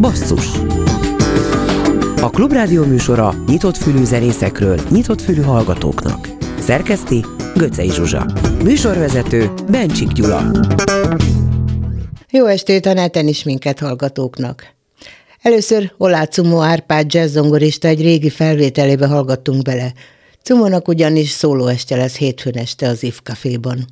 Basszus. A Klubrádió műsora nyitott fülű zenészekről, nyitott fülű hallgatóknak. Szerkeszti Göcej Zsuzsa. Műsorvezető Bencsik Gyula. Jó estét a neten is minket hallgatóknak. Először Olá Cumó Árpád jazzzongorista egy régi felvételébe hallgattunk bele. Cumónak ugyanis szólóeste lesz hétfőn este az If Caféban.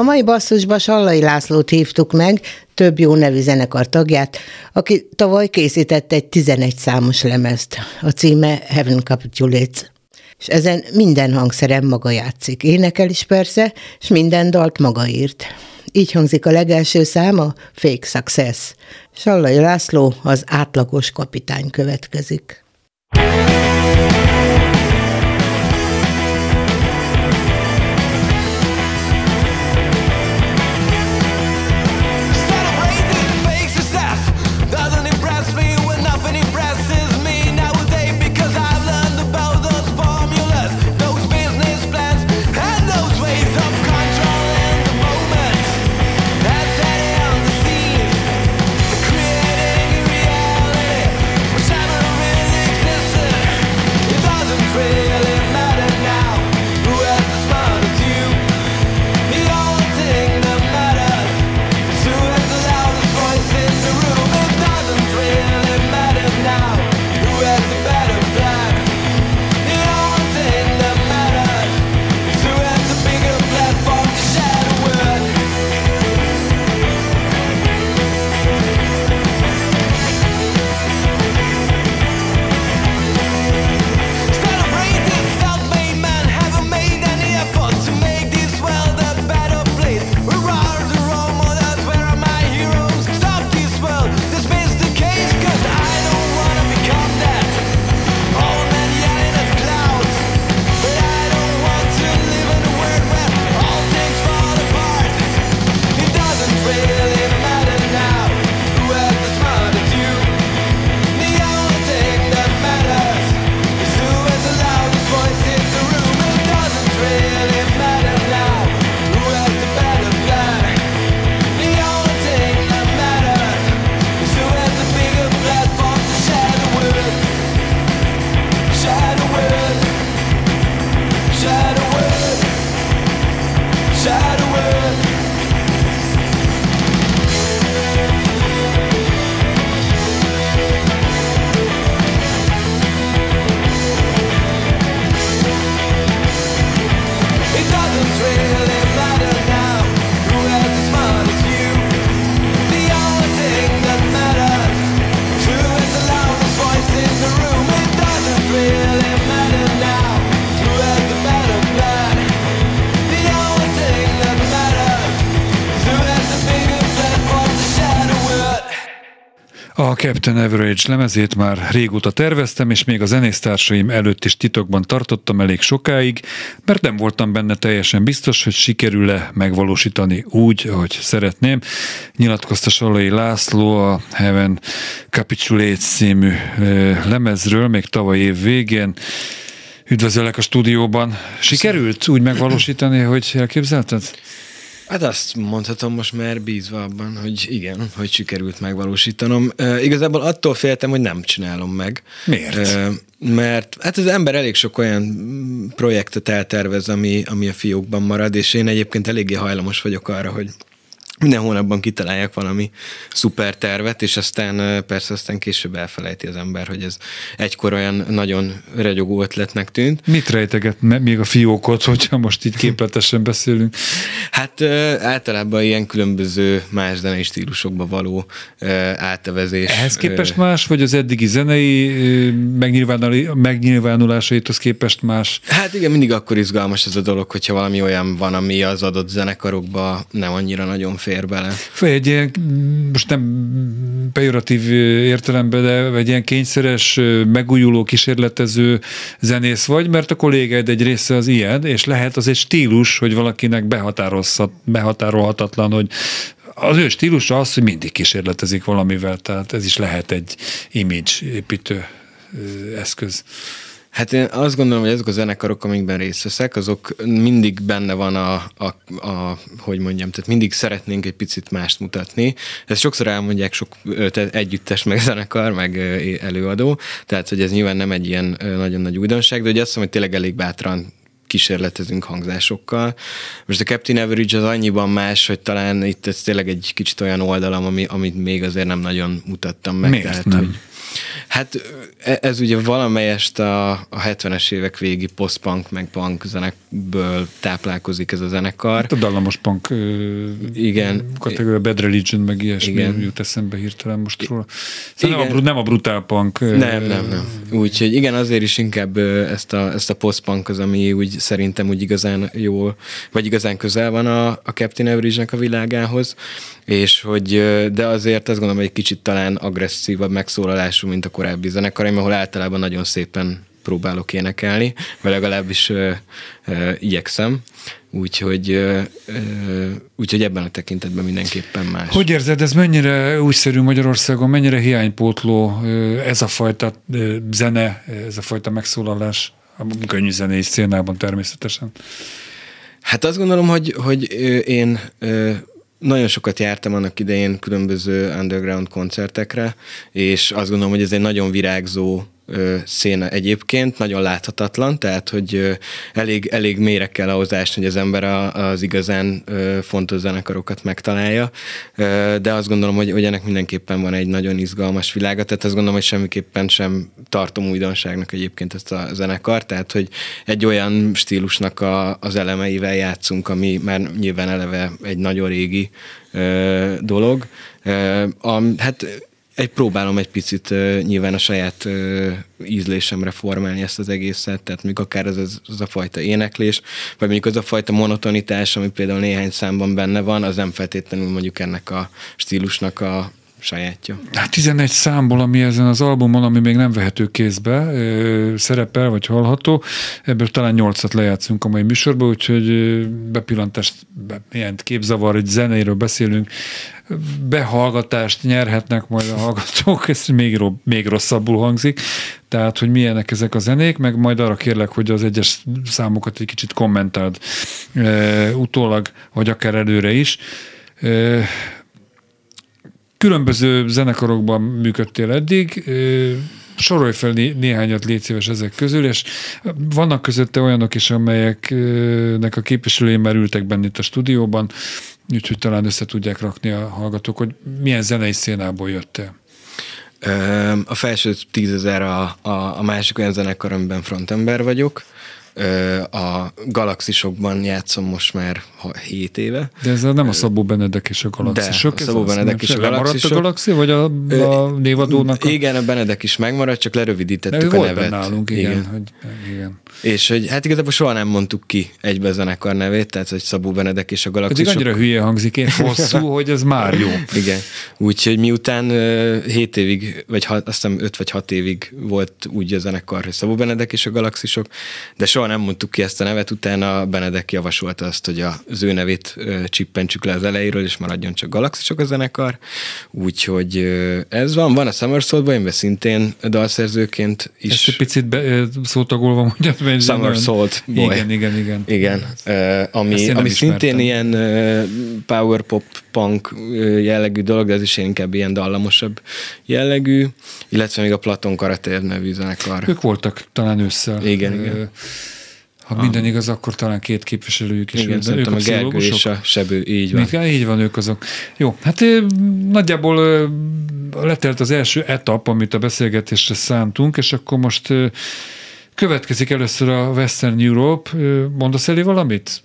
A mai basszusba Sallai Lászlót hívtuk meg, Több jó nevű zenekar tagját, aki tavaly készített egy 11 számos lemezt. A címe Heaven Capitulate. És ezen minden hangszeren maga játszik. Énekel is persze, és minden dalt maga írt. Így hangzik a legelső száma, Fake Success. Sallai László, az átlagos kapitány következik. A Captain Average lemezét már régóta terveztem, és még a zenésztársaim előtt is titokban tartottam elég sokáig, mert nem voltam benne teljesen biztos, hogy sikerül-e megvalósítani úgy, ahogy szeretném. Nyilatkozta Sallai László a Heaven Capitulate című lemezről még tavaly év végén. Üdvözöllek a stúdióban. Sikerült úgy megvalósítani, hogy elképzelted? Hát azt mondhatom most már bízva abban, hogy igen, hogy sikerült megvalósítanom. Igazából attól féltem, hogy nem csinálom meg. Miért? Mert hát az ember elég sok olyan projektet eltervez, ami a fiókban marad, és én egyébként eléggé hajlamos vagyok arra, hogy minden hónapban kitaláljak valami szuper tervet, és aztán persze később elfelejti az ember, hogy ez egykor olyan nagyon ragyogó ötletnek tűnt. Mit rejteget még a fiókot, hogyha most így képletesen beszélünk? Hát általában ilyen különböző más zenei stílusokba való átevezés. Ehhez képest más, vagy az eddigi zenei megnyilvánulásaithoz képest más? Hát igen, mindig akkor izgalmas ez a dolog, hogyha valami olyan van, ami az adott zenekarokba nem annyira nagyon fér bele. Egy ilyen, most nem pejoratív értelemben, de egy ilyen kényszeres, megújuló, kísérletező zenész vagy, mert a kollégáid egy része az ilyen, és lehet az egy stílus, hogy valakinek behatárolhatatlan, hogy az ő stílusa az, hogy mindig kísérletezik valamivel, tehát ez is lehet egy image építő eszköz. Hát én azt gondolom, hogy azok a zenekarok, amikben részt veszek, azok mindig benne van tehát mindig szeretnénk egy picit mást mutatni. Ezt sokszor elmondják sok együttes, meg zenekar, meg előadó, tehát hogy ez nyilván nem egy ilyen nagyon nagy újdonság, de ugye azt hiszem, hogy tényleg elég bátran kísérletezünk hangzásokkal. Most a Captain Average az annyiban más, hogy talán itt ez tényleg egy kicsit olyan oldalam, amit még azért nem nagyon mutattam meg. Miért tehát, nem? Hát ez ugye valamelyest a 70-es évek végi post-punk meg punk zenekből táplálkozik ez a zenekar. Hát a dallamos punk kategória, Bad Religion meg ilyesmi jut eszembe hirtelen most róla. Nem a brutál punk. Nem. Úgyhogy igen, azért is inkább ezt a post-punk az, ami úgy szerintem úgy igazán jól, vagy igazán közel van a Captain Average-nek a világához, és hogy de azért azt gondolom, hogy egy kicsit talán agresszívabb megszólalású, mint a korábbi zenekarim, ahol általában nagyon szépen próbálok énekelni, vagy legalábbis igyekszem. Úgyhogy ebben a tekintetben mindenképpen más. Hogy érzed, ez mennyire újszerű Magyarországon, mennyire hiánypótló ez a fajta zene, ez a fajta megszólalás a könnyű zenei szcénában természetesen? Hát azt gondolom, hogy én nagyon sokat jártam annak idején különböző underground koncertekre, és azt gondolom, hogy ez egy nagyon virágzó széna egyébként, nagyon láthatatlan, tehát, hogy elég mélyre kell ahhoz ásni, hogy az ember az igazán fontos zenekarokat megtalálja, de azt gondolom, hogy ennek mindenképpen van egy nagyon izgalmas világa, tehát azt gondolom, hogy semmiképpen sem tartom újdonságnak egyébként ezt a zenekart, tehát, hogy egy olyan stílusnak az elemeivel játszunk, ami már nyilván eleve egy nagyon régi dolog. Hát próbálom egy picit nyilván a saját ízlésemre formálni ezt az egészet, tehát mondjuk akár az a fajta éneklés, vagy mondjuk az a fajta monotonitás, ami például néhány számban benne van, az nem feltétlenül mondjuk ennek a stílusnak a sajátja. Hát 11 számból, ami ezen az albumon, ami még nem vehető kézbe, szerepel, vagy hallható, ebből talán 8-at lejátszunk a mai műsorban, úgyhogy bepillantást, ilyen képzavar, egy zenéről beszélünk, behallgatást nyerhetnek majd a hallgatók, ez még rosszabbul hangzik, tehát, hogy milyenek ezek a zenék, meg majd arra kérlek, hogy az egyes számokat egy kicsit kommentáld utólag, vagy akár előre is. Különböző zenekarokban működtél eddig, sorolj fel néhányat, légy szíves ezek közül, és vannak közötte olyanok is, amelyeknek a képviselői már ültek benne itt a stúdióban, úgyhogy talán össze tudják rakni a hallgatók, hogy milyen zenei szénából jöttél. A felső 10 000 a másik olyan zenekar, amiben frontember vagyok. A Galaxisokban játszom most már 7 éve. De ez nem a Szabó Benedek és a Galaxisok? De, a Szabó Benedek és a Galaxisok. Lemaradt a Galaxi, vagy a névadónak? Igen, a Benedek is megmaradt, csak lerövidítettük a nevet. Nálunk, igen. Igen. És hogy hát igazából soha nem mondtuk ki egybe a zenekar nevét, tehát hogy Szabó Benedek és a Galaxisok. Ez annyira hülye hangzik, én hosszú, hogy ez már jó. Igen. Úgyhogy miután 7 évig, vagy azt hiszem 5 vagy 6 évig volt úgy a zenekar, hogy Szabó Benedek és a Galaxisok, de soha nem mondtuk ki ezt a nevet, utána Benedek javasolta azt, hogy az ő nevét csippentsük le az elejéről, és maradjon csak Galaxisok a zenekar. Úgyhogy ez van a SummerSold bolyban szintén dalszerzőként is. Ezt egy picit szótagolva mondjam, hogy SummerSold boly. Igen. Ami szintén ilyen power pop punk jellegű dolog, de ez is inkább ilyen dallamosabb jellegű, illetve még a Platon Karate nevű zenekar. Ők voltak talán ősszel. Igen. Ha minden igaz, akkor talán 2 képviselőjük is. Igen, szerintem a Gergő és a Sebő, így van. Így van, ők azok. Jó, hát nagyjából letelt az első etap, amit a beszélgetésre szántunk, és akkor most következik először a Western Europe. Mondasz elé valamit?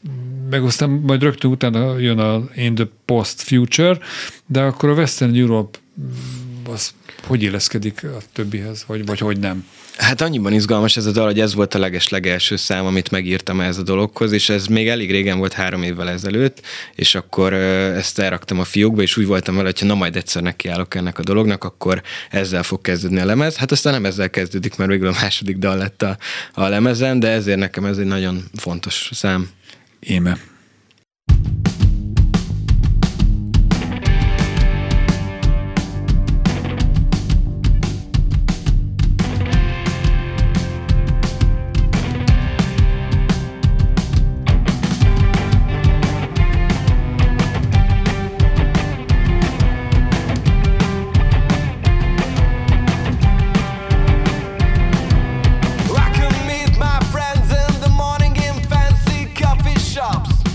Meg aztán majd rögtön utána jön a In the Post Future, de akkor a Western Europe az hogy illeszkedik a többihez, vagy hogy nem? Hát annyiban izgalmas ez a dal, hogy ez volt a leges-legelső szám, amit megírtam ez a dologhoz, és ez még elég régen volt, 3 évvel ezelőtt, és akkor ezt elraktam a fiókba, és úgy voltam vele, hogyha na majd egyszer nekiállok ennek a dolognak, akkor ezzel fog kezdődni a lemez. Hát aztán nem ezzel kezdődik, mert végül a második dal lett a lemezen, de ezért nekem ez egy nagyon fontos szám. Éme. Shops.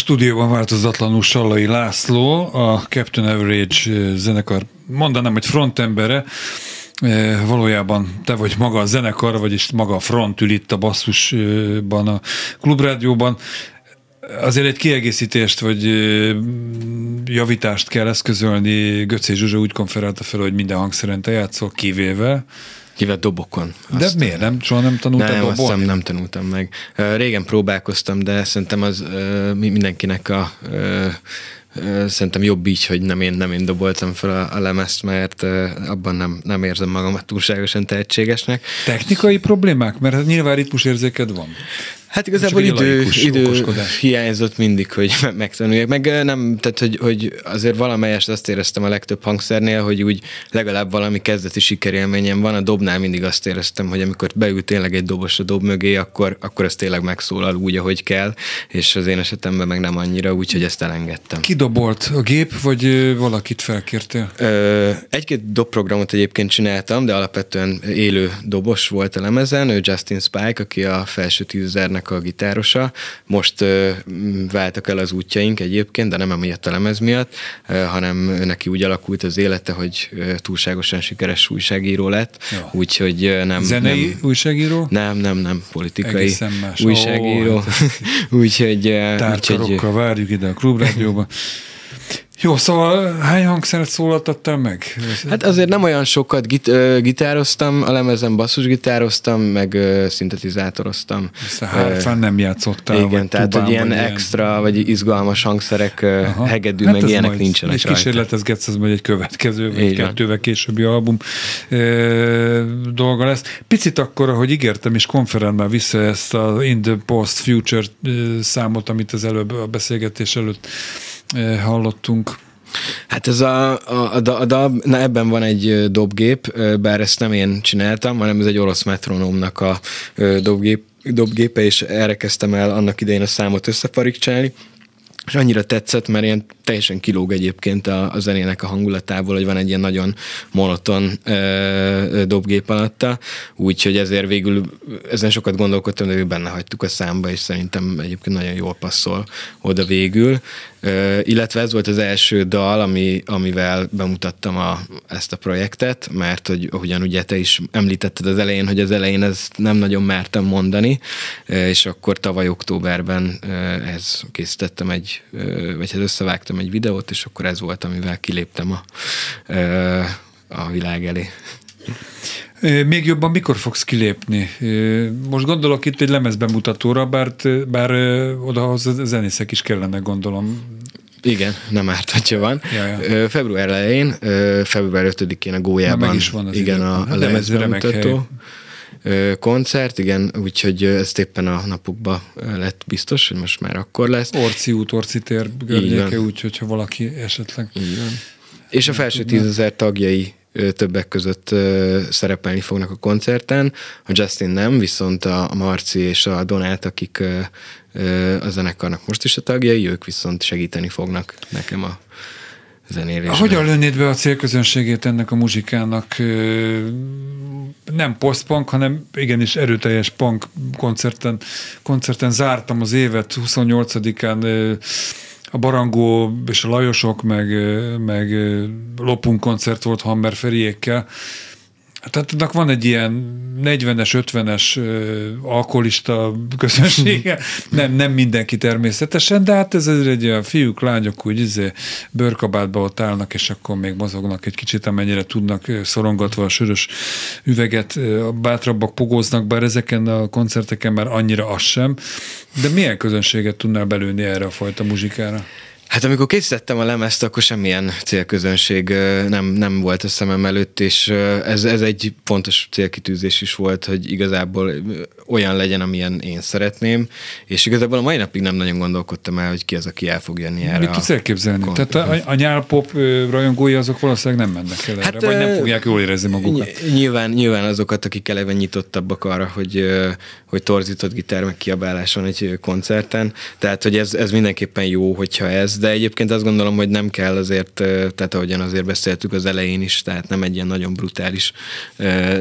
stúdióban változatlanul Sallai László, a Captain Average zenekar, mondanám, hogy frontembere, valójában te vagy maga a zenekar, vagyis maga a front ül itt a basszusban a Klubrádióban. Azért egy kiegészítést vagy javítást kell eszközölni. Göcej Zsuzsa úgy konferálta fel, hogy minden hangszeren te játszol, kivéve dobokon. De miért nem? Soha nem tanultál dobon? Nem, azt nem tanultam meg. Régen próbálkoztam, de szerintem az mindenkinek a... Szerintem jobb így, hogy nem én doboltam fel a lemezt, mert abban nem érzem magamat túlságosan tehetségesnek. Technikai problémák? Mert nyilván ritmusérzéked van. Hát igazából idő hiányzott mindig, hogy megtanuljak. Meg nem, tehát hogy azért valamelyest azt éreztem a legtöbb hangszernél, hogy úgy legalább valami kezdeti sikerélményem van. A dobnál mindig azt éreztem, hogy amikor beül tényleg egy dobos a dob mögé, akkor ez tényleg megszólal úgy, ahogy kell, és az én esetemben meg nem annyira, úgyhogy ezt elengedtem. Ki dobolt? A gép, vagy valakit felkértél? Egy-két dobprogramot egyébként csináltam, de alapvetően élő dobos volt a lemezen, ő Justin Spike, aki a felső tízezernek a gitárosa. Most váltak el az útjaink egyébként, de nem emiatt a lemez miatt, hanem neki úgy alakult az élete, hogy túlságosan sikeres újságíró lett, úgyhogy nem... Zenei nem, újságíró? Nem, politikai újságíró. Úgyhogy... Tárcsarokkal várjuk ide a Klubrádióba. Jó, szóval hány hangszert szólaltattál meg? Hát azért nem olyan sokat gitároztam, a lemezen basszusgitároztam, meg szintetizátoroztam. Ezt a hárfán nem játszottál. Igen, vagy tehát tubán, hogy ilyen extra, vagy izgalmas hangszerek, hegedű, hát meg ilyenek nincsenek és rajta. És kísérletezgetsz, ez majd egy következő, vagy kettővel későbbi album dolga lesz. Picit akkor, ahogy ígértem, és konferál már vissza ezt a In the Post Future számot, amit az előbb a beszélgetés előtt hallottunk. Hát ez a dab, na ebben van egy dobgép, bár ezt nem én csináltam, hanem ez egy orosz metronómnak a dobgépe, és erre kezdtem el annak idején a számot összefarigcsálni, és annyira tetszett, mert ilyen teljesen kilóg egyébként a zenének a hangulatából, hogy van egy ilyen nagyon monoton dobgép alatta, úgyhogy ezért végül ezen sokat gondolkodtam, de benne hagytuk a számba, és szerintem egyébként nagyon jól passzol oda végül. Illetve ez volt az első dal, amivel bemutattam ezt a projektet, mert hogy ahogyan ugye te is említetted az elején, hogy az elején ezt nem nagyon mertem mondani, és akkor tavaly októberben ehhez készítettem vagy összevágtam egy videót, és akkor ez volt, amivel kiléptem a világ elé. Még jobban mikor fogsz kilépni? Most gondolok itt egy lemezbemutatóra, bár odahoz a zenészek is kellene, gondolom. Igen, nem árt, hogyha van. Jaja. Február elején, február 5-én a Gólyában. Meg is van az igen, a lemezbemutató koncert, igen, úgyhogy ezt éppen a napokban lett biztos, hogy most már akkor lesz. Orci út, Orci tér környéke, úgyhogy ha valaki esetleg... Igen. És a felső 10 000 tagjai többek között szerepelni fognak a koncerten. A Justin nem, viszont a Marci és a Donát, akik a zenekarnak most is a tagjai, ők viszont segíteni fognak nekem a zenélésben. Hogyan lőnéd be a célközönségét ennek a muzsikának? Nem post-punk, hanem igenis erőteljes punk koncerten zártam az évet 28-án a Barangó és a Lajosok, meg Lopunk koncert volt Hammer Feriékkel. Tehát annak van egy ilyen 40-es, 50-es alkoholista közönsége. Nem mindenki természetesen, de hát ez egy ilyen fiúk, lányok úgy bőrkabátba ott állnak, és akkor még mozognak egy kicsit, amennyire tudnak, szorongatva a sörös üveget, a bátrabbak pogóznak, bár ezeken a koncerteken már annyira az sem. De milyen közönséget tudnál belőni erre a fajta muzsikára? Hát amikor készítettem a lemezt, akkor semmilyen célközönség nem volt a szemem előtt, és ez egy fontos célkitűzés is volt, hogy igazából olyan legyen, amilyen én szeretném, és igazából a mai napig nem nagyon gondolkodtam el, hogy ki az, aki el fog jönni erre. Mit tudsz elképzelni? Tehát a nyálpop rajongói azok valószínűleg nem mennek el erre, hát, vagy nem fogják jól érezni magukat. Nyilván azokat, akik eleve nyitottabbak arra, hogy torzított gitár meg kiabálás van egy koncerten, tehát hogy ez mindenképpen jó, hogyha ez, de egyébként azt gondolom, hogy nem kell azért, tehát ahogyan azért beszéltük az elején is, tehát nem egy ilyen nagyon brutális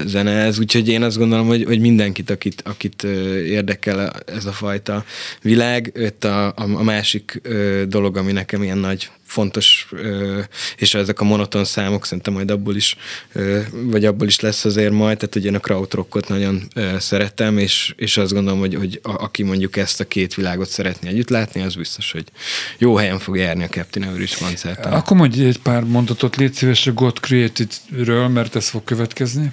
zene ez, úgyhogy én azt gondolom, hogy mindenkit, akit érdekel ez a fajta világ, őt a másik dolog, ami nekem ilyen nagy fontos, és ezek a monoton számok, szerintem majd abból is lesz azért majd, tehát ugye a krautrockot nagyon szeretem, és azt gondolom, hogy aki mondjuk ezt a két világot szeretné együtt látni, az biztos, hogy jó helyen fog járni a Captain Average koncerten. Akkor mondj egy pár mondatot, légy szíves, a God Created-ről, mert ez fog következni.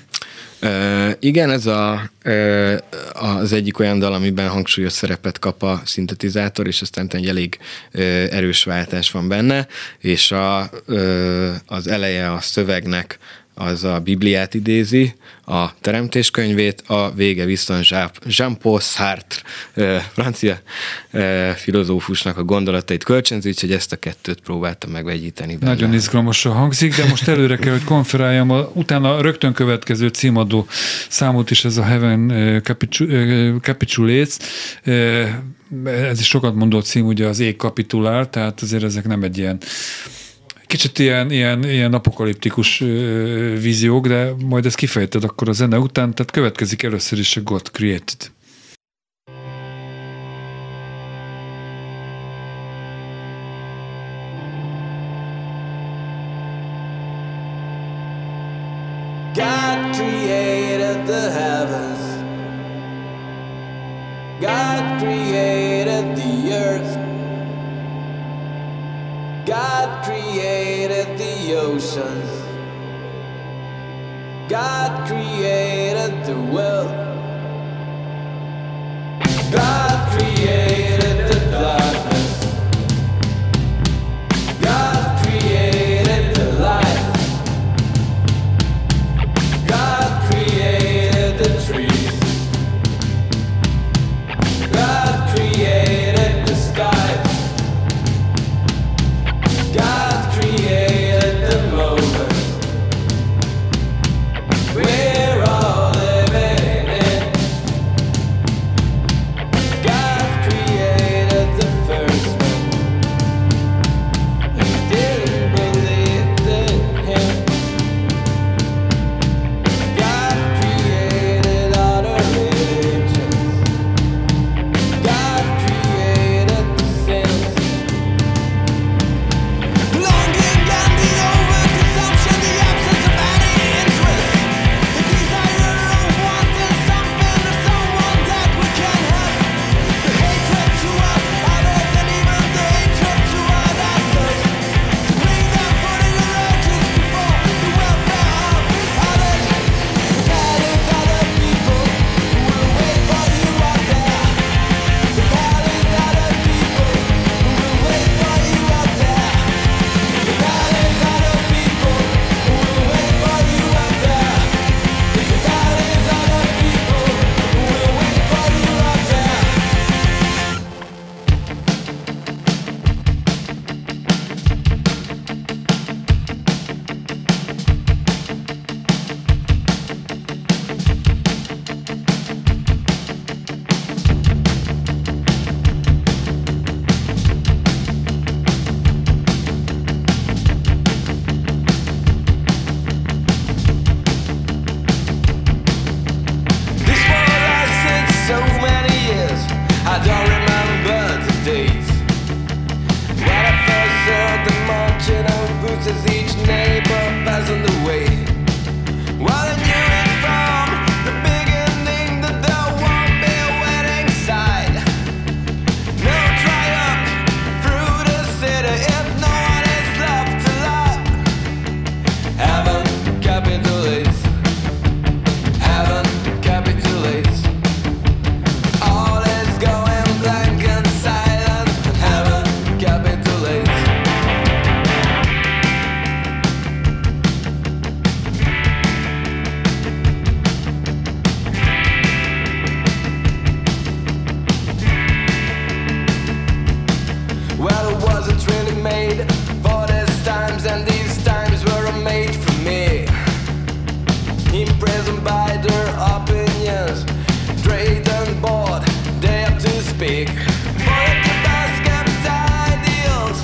Igen, ez az egyik olyan dal, amiben hangsúlyos szerepet kap a szintetizátor, és aztán egy elég erős váltás van benne, és az eleje a szövegnek az a Bibliát idézi, a teremtéskönyvét, a vége viszont Jean-Paul Sartre francia filozófusnak a gondolatait kölcsönzi, úgyhogy ezt a kettőt próbáltam megvegyíteni benne. Nagyon izgalmasan hangzik, de most előre kell, hogy konferáljam, utána rögtön következő címadó számot is, ez a Heaven Capitulate, ez is sokat mondó cím, ugye az ég kapitulál, tehát azért ezek nem egy ilyen kicsit ilyen apokaliptikus víziók, de majd ezt kifejted akkor a zene után, tehát következik először is a God Created. God created the heavens. God created the earth. God created the oceans. God created the world. God created the darkness. God created the light. God created the trees. God created the sky. God created the moment. We're all living in. God created the first man. We didn't believe in him. God created all the religions. God created the sins. Big. For the basket ideals,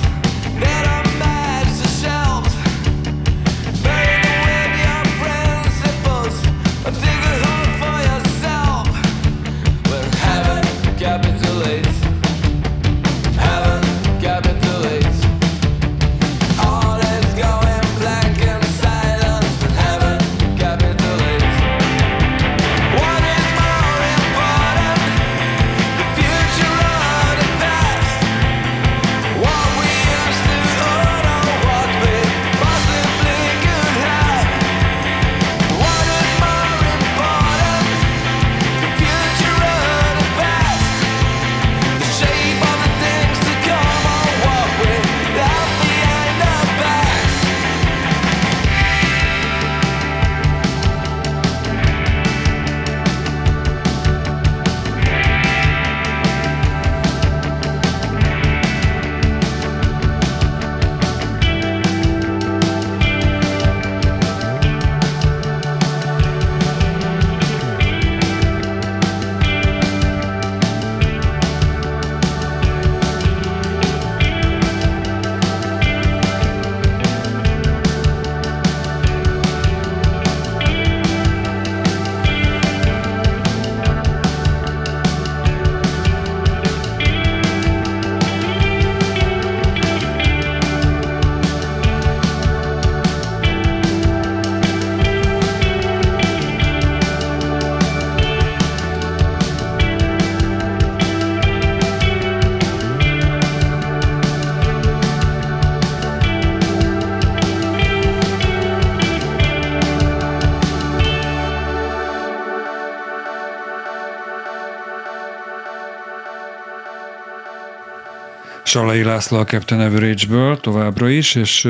Sallai László a Captain Average-ből továbbra is, és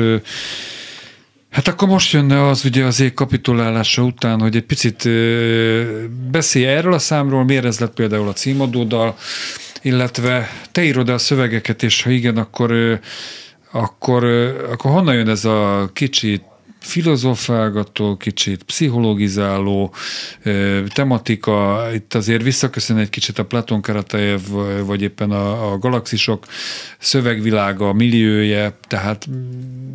hát akkor most jönne az ugye az ég kapitulálása után, hogy egy picit beszélj erről a számról, miért ez lett például a címadódal, illetve te írod el a szövegeket, és ha igen, akkor honnan jön ez a kicsit filozofálgató, kicsit pszichologizáló tematika, itt azért visszaköszön egy kicsit a Platon Karate, vagy éppen a Galaxisok szövegvilága, a milliője, tehát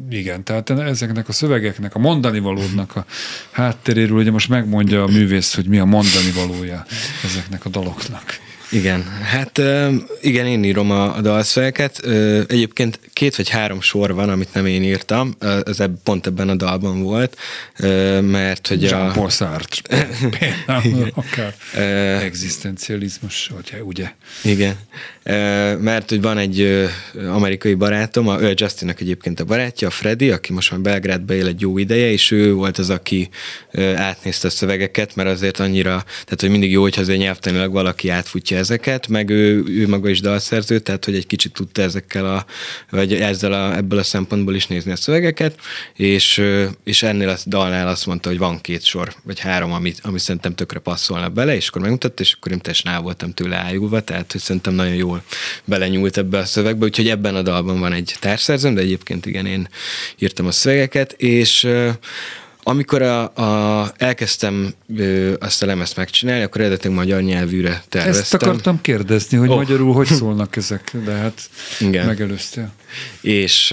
igen, tehát ezeknek a szövegeknek, a mondani valódnak a hátteréről, ugye most megmondja a művész, hogy mi a mondani valója ezeknek a daloknak. Igen, hát igen, én írom a dalszövegeket. Egyébként 2 vagy 3 sor van, amit nem én írtam, az pont ebben a dalban volt, mert hogy Jean-Paul Sartre, például akár egzisztencializmus, ugye? Igen, mert hogy van egy amerikai barátom, ő Justinnak egyébként a barátja, a Freddy, aki most már Belgrádban él egy jó ideje, és ő volt az, aki átnézte a szövegeket, mert azért annyira, tehát hogy mindig jó, hogyha azért nyelvtanilag valaki átfutja ezeket, meg ő maga is dalszerző, tehát hogy egy kicsit tudta ebből a szempontból is nézni a szövegeket, és ennél a dalnál azt mondta, hogy van 2 sor, vagy 3, ami szerintem tökre passzolna bele, és akkor megmutatta, és akkor én teljesen el voltam tőle ájulva, tehát hogy szerintem nagyon jól belenyúlt ebbe a szövegbe, úgyhogy ebben a dalban van egy társszerzőm, de egyébként igen, én írtam a szövegeket, és amikor elkezdtem azt a lemezt megcsinálni, akkor eredetileg magyar nyelvűre terveztem. Ezt akartam kérdezni, hogy magyarul hogy szólnak ezek, de hát megelőztél. És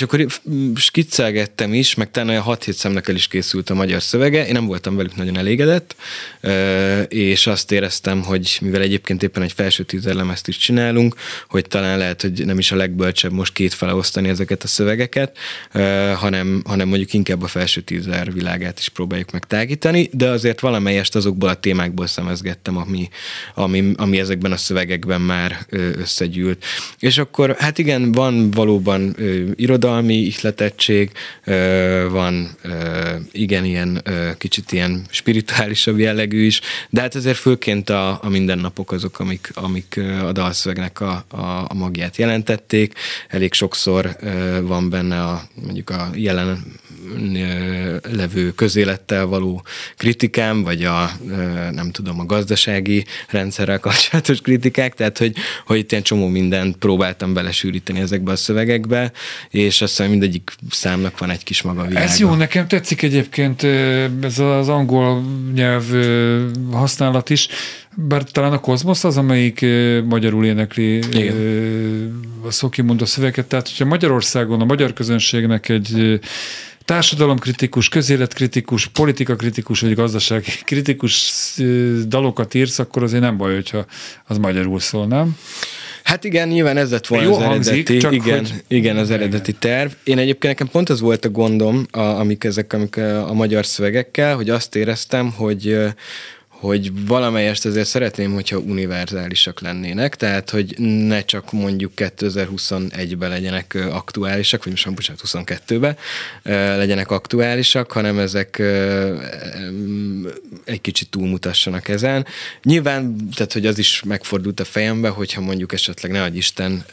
akkor skiccelgettem is, meg talán olyan 6-7 szemnek el is készült a magyar szövege, én nem voltam velük nagyon elégedett, és azt éreztem, hogy mivel egyébként éppen egy felső 10 lemezt is csinálunk, hogy talán lehet, hogy nem is a legbölcsebb most kétfele osztani ezeket a szövegeket, hanem mondjuk inkább a felső 10 világát is próbáljuk megtágítani, de azért valamelyest azokból a témákból szemezgettem, ami ezekben a szövegekben már összegyűlt. És akkor, hát igen, van valóban irodalmi ihletettség, van igen, ilyen kicsit ilyen spirituálisabb jellegű is, de hát azért főként a mindennapok azok, amik a dalszövegnek a magját jelentették. Elég sokszor van benne mondjuk a jelen levő közélettel való kritikám, vagy a gazdasági rendszerrel kapcsolatos kritikák, tehát hogy itt ilyen csomó mindent próbáltam belesűríteni ezekbe a szövegekbe, és aztán mindegyik számnak van egy kis maga világa. Ez jó, nekem tetszik egyébként ez az angol nyelv használat is, bár talán a Kozmosz az, amelyik magyarul énekli a szokimondó szöveket, tehát hogyha Magyarországon a magyar közönségnek egy társadalomkritikus, közéletkritikus, politikakritikus vagy gazdaságkritikus dalokat írsz, akkor azért nem baj, hogyha az magyarul szól, nem? Hát igen, nyilván ez lett volna az eredeti terv. Én egyébként nekem pont ez volt a gondom, amik a magyar szövegekkel, hogy azt éreztem, hogy valamelyest azért szeretném, hogyha univerzálisak lennének, tehát hogy ne csak mondjuk 2021-ben legyenek aktuálisak, vagy most 22-ben legyenek aktuálisak, hanem ezek egy kicsit túlmutassanak ezen. Nyilván, tehát hogy az is megfordult a fejembe, hogyha mondjuk esetleg, ne adj Isten,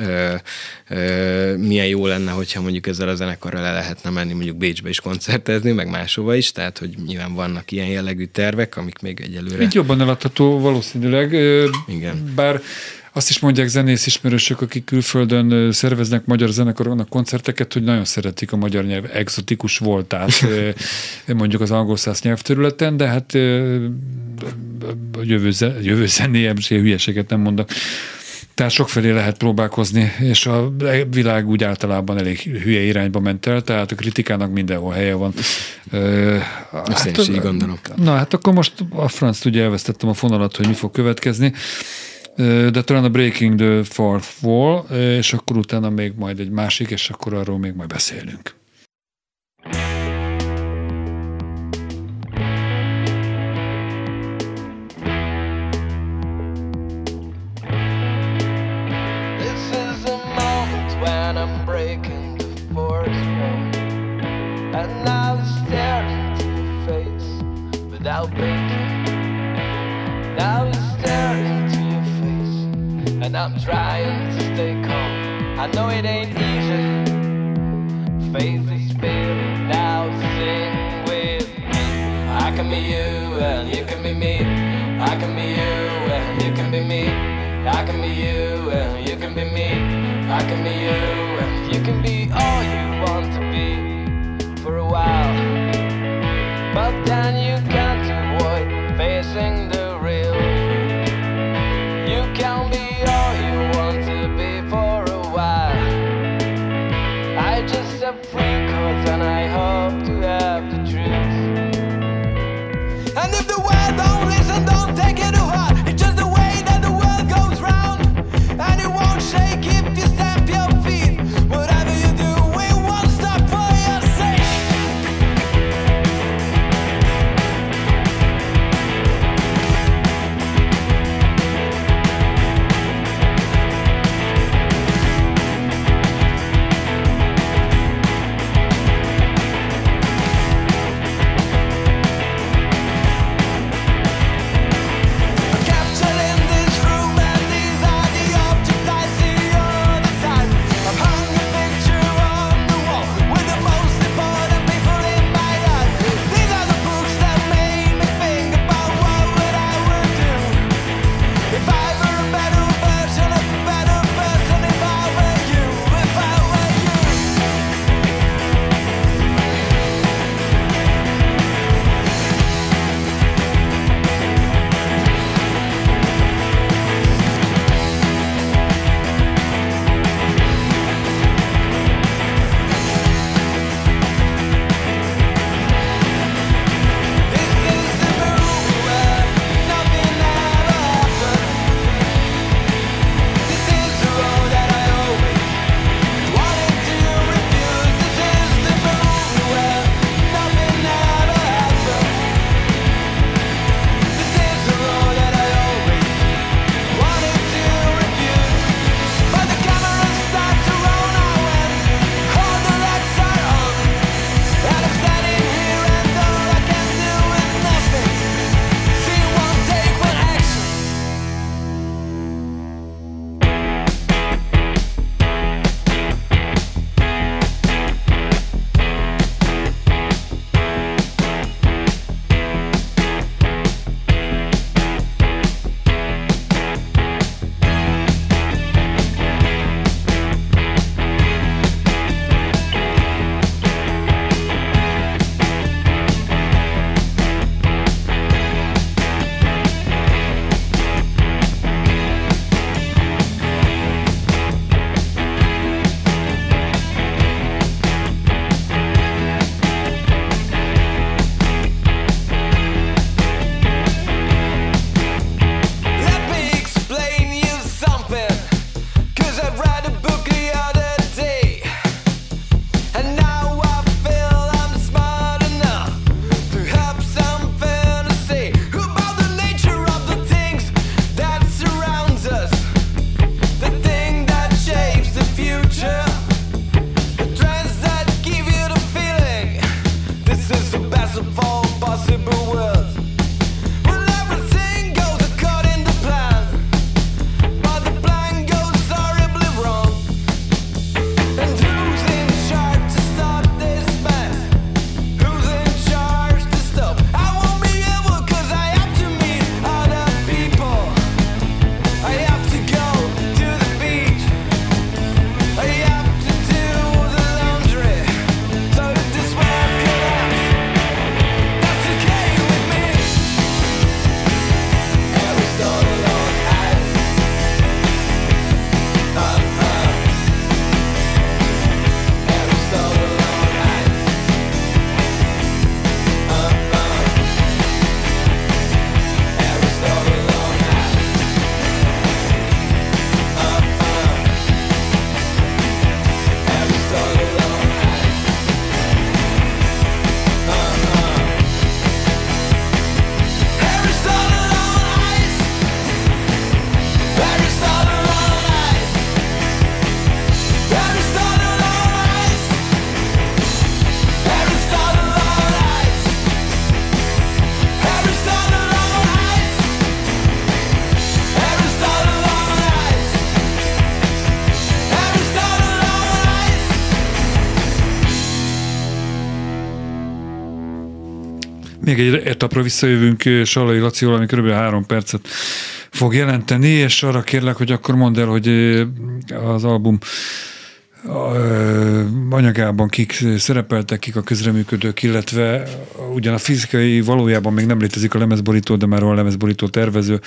milyen jó lenne, hogyha mondjuk ezzel a zenekarral le lehetne menni mondjuk Bécsbe is koncertezni, meg máshova is, tehát hogy nyilván vannak ilyen jellegű tervek, amik még egyelőre itt jobban eladható valószínűleg. Igen. Bár azt is mondják zenész ismerősök, akik külföldön szerveznek magyar zenekaroknak koncerteket, hogy nagyon szeretik a magyar nyelv exotikus voltát, mondjuk az angolszász nyelvterületen, de hát a jövő zenéjem, hülyeséget nem mondok. Tehát sokfelé lehet próbálkozni, és a világ úgy általában elég hülye irányba ment el, tehát a kritikának mindenhol helye van. Ezt én is így gondolom. Na hát akkor most a franc, ugye elvesztettem a fonalat, hogy mi fog következni, de talán a Breaking the Fourth Wall, és akkor utána még majd egy másik, és akkor arról még majd beszélünk. Without blinking, now I'm staring into your face, and I'm trying to stay calm. I know it ain't easy. Faith is spinning now, sing with me. I can be you and you can be me. I can be you and you can be me. I can be you and you can be me. I can be you and you can be all you want to be for a while. But then you can't avoid facing the real. You can be all you want to be for a while. I just have free course and I hope to have the truth. And if the world don't listen, don't take it to heart. It's just the way that the world goes round, and it won't shake if you stamp your feet. Whatever you do, it won't stop for your sake. Még egy etapra visszajövünk Sallai Lacióval, ami kb. 3 percet fog jelenteni, és arra kérlek, hogy akkor mondd el, hogy az album anyagában kik szerepeltek, kik a közreműködők, illetve ugyan a fizikai valójában még nem létezik a lemezborító, de már van a lemezborító tervező,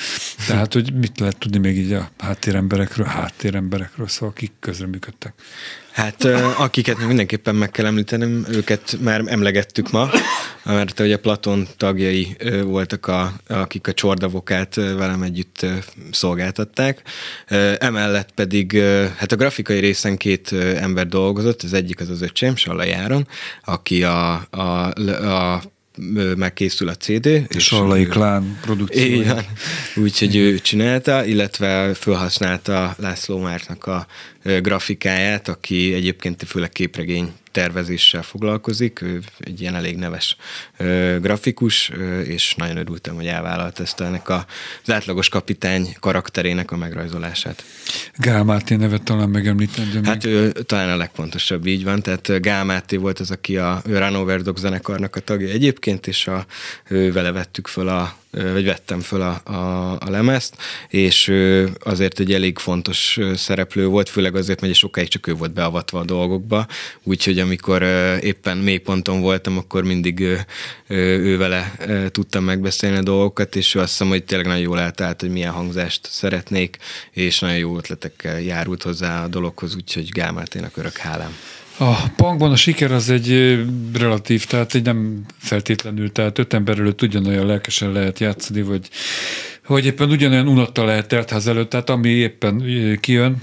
tehát hogy mit lehet tudni még így a háttéremberekről, szóval kik közreműködtek? Hát akiket mindenképpen meg kell említenem, őket már emlegettük ma, mert ugye Platon tagjai voltak, akik a csordavokát velem együtt szolgáltatták. Emellett pedig hát a grafikai részen 2 ember dolgozott, az egyik az öcsém, Sallai Áron, aki már készül a CD. Sallai Klán produkciója. Úgyhogy ő csinálta, illetve felhasználta László Márknak a grafikáját, aki egyébként főleg képregény tervezéssel foglalkozik, ő egy ilyen elég neves grafikus, és nagyon örültem, hogy elvállalt ezt ennek az átlagos kapitány karakterének a megrajzolását. Gál Máté nevet talán megemlítened? Hát ő talán a legfontosabb, így van, tehát Gál Máté volt az, aki a Run Over Dog zenekarnak a tagja egyébként, és vele vettem föl a lemezt, és azért egy elég fontos szereplő volt, főleg azért, mert sokáig csak ő volt beavatva a dolgokba, úgyhogy amikor éppen mélyponton voltam, akkor mindig ő vele tudtam megbeszélni a dolgokat, és azt hiszem, hogy tényleg nagyon jól eltalált, hogy milyen hangzást szeretnék, és nagyon jó ötletekkel járult hozzá a dologhoz, úgyhogy Gál Máténak örök hálám. A punkban a siker az egy relatív, tehát egy nem feltétlenül, tehát 5 ember előtt ugyanolyan lelkesen lehet játszani, vagy éppen ugyanolyan unattal lehet teltház előtt, tehát ami éppen kijön.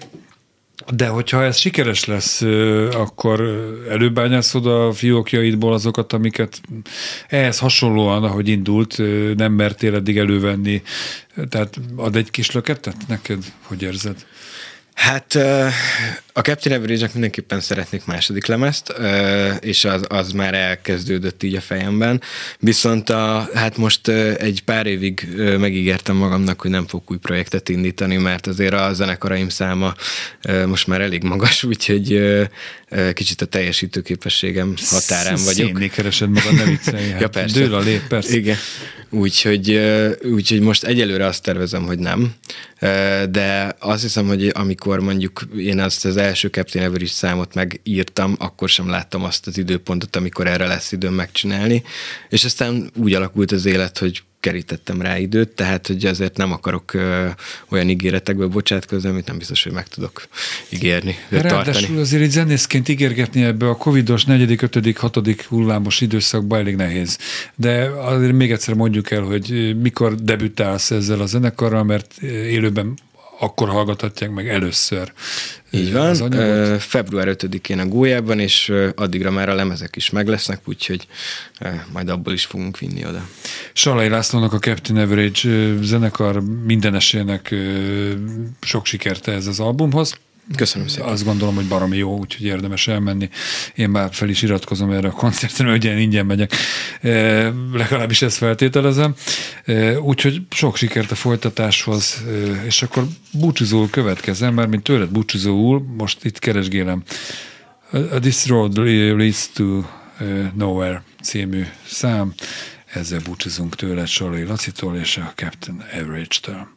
De hogyha ez sikeres lesz, akkor előbányászod a fiókjaidból azokat, amiket ehhez hasonlóan, ahogy indult, nem mertél eddig elővenni. Tehát ad egy kis löketet neked? Hogy érzed? Hát a Captain Average-nek mindenképpen szeretnék második lemezt, és az már elkezdődött így a fejemben. Viszont hát most egy pár évig megígértem magamnak, hogy nem fogok új projektet indítani, mert azért a zenekaraim száma most már elég magas, úgyhogy kicsit a teljesítőképességem határán vagyok. Szénné keresed magad, ne viccelj. Hát. Ja, persze. Dől a lép, persze. Igen. Úgyhogy most egyelőre azt tervezem, hogy nem. De azt hiszem, hogy amikor mondjuk én azt az első Captain Average számot megírtam, akkor sem láttam azt az időpontot, amikor erre lesz időm megcsinálni. És aztán úgy alakult az élet, hogy kerítettem rá időt, tehát hogy azért nem akarok olyan ígéretekből bocsátkozni, amit nem biztos, hogy meg tudok ígérni. Ráadásul azért egy zenészként ígérgetni ebbe a covidos 4., 5., 6. hullámos időszakban elég nehéz. De azért még egyszer mondjuk el, hogy mikor debütálsz ezzel a zenekarral, mert élőben akkor hallgathatják meg először. Így van, február 5-én a Gólyában, és addigra már a lemezek is meg lesznek, úgyhogy majd abból is fogunk vinni oda. Sallai Lászlónak, a Captain Average zenekar mindenesének sok sikert ez az albumhoz. Köszönöm szépen. Azt gondolom, hogy baromi jó, úgyhogy érdemes elmenni. Én már fel is iratkozom erre a koncertre, hogy én ingyen megyek. Legalábbis ezt feltételezem. Úgyhogy sok sikert a folytatáshoz, és akkor búcsúzóul következem, mert mint tőled búcsúzóul, most itt keresgélem. A This Road Leads to Nowhere című szám. Ezzel búcsúzunk tőled, Sallai Lacitól és a Captain Average-től.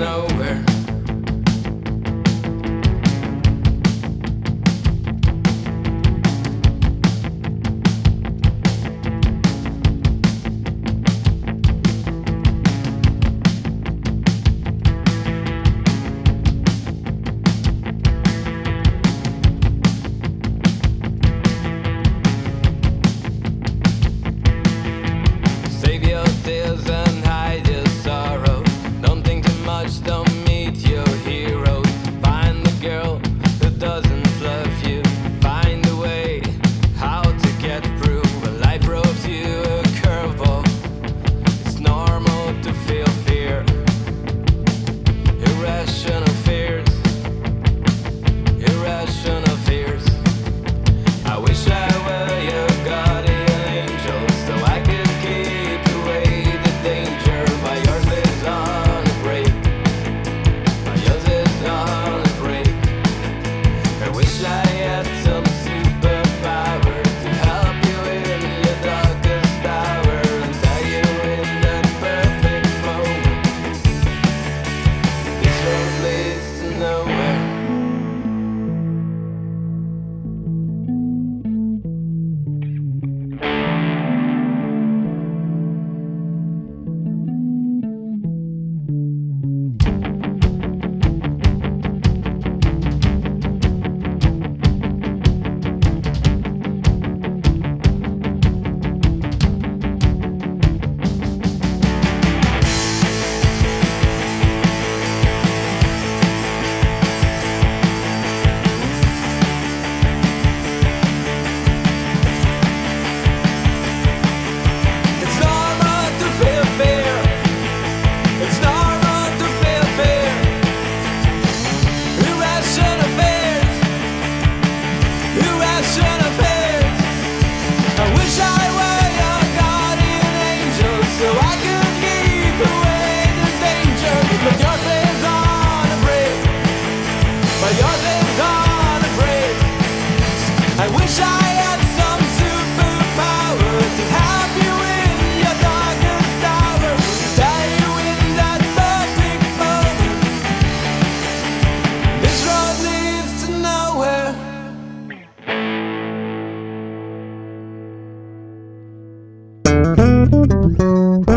nowhere.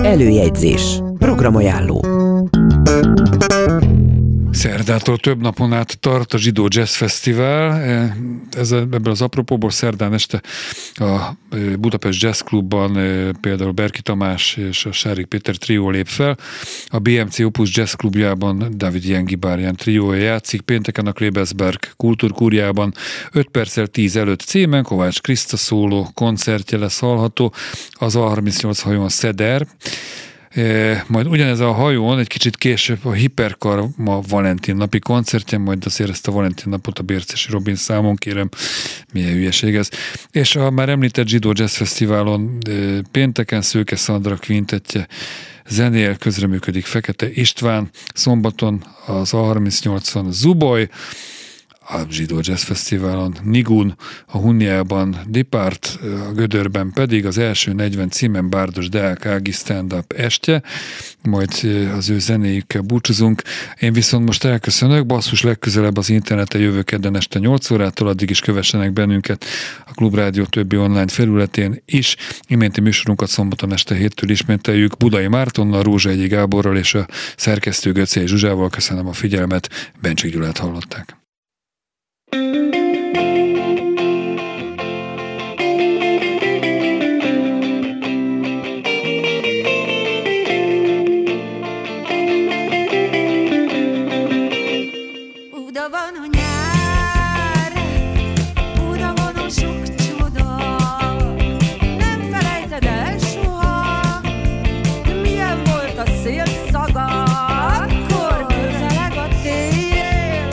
Előjegyzés. Programajánló. Szerdától több napon át tart a Zsidó Jazz Festival. Ebből az apropóból szerdán este a Budapest Jazz Klubban például Berki Tamás és a Sárik Péter trió lép fel. A BMC Opus Jazz Klubjában David Jengi Bárján triója játszik. Pénteken a Klebesberg Kultúr Kúriában 5 perccel 10 előtt címen Kovács Kriszta szóló koncertje lesz hallható. Az A38 hajón Szeder. Majd ugyanez a hajón egy kicsit később a Hiperkarma Valentin napi koncertjén, majd azért ezt a Valentin napot a Bércesi Robin számon kérem, milyen hülyeség ez. És a már említett Zsidó Jazz Fesztiválon pénteken Szőke Szandra kvintetje zenél, közreműködik Fekete István, szombaton az A38-on Zuboly, a Zsidó Jazz Fesztiválon Nigun, a Hunniában Dipárt, a Gödörben pedig az első 40 címen Bárdos Deák Ági stand-up estje, majd az ő zenéjükkel búcsúzunk. Én viszont most elköszönök, basszus legközelebb az interneten jövő kedden este 8 órától, addig is kövessenek bennünket a Klubrádió többi online felületén is. Iménti műsorunkat szombaton este 7-től ismételjük Budai Mártonnal, Rózsahegyi Gáborral és a szerkesztő Göcej Zsuzsával. Köszönöm a figyelmet, Bencsik Gyulát hallották. Szél szaga, akkor közeleg a tél,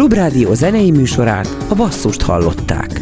Klubrádió zenei műsorát, a Basszust hallották.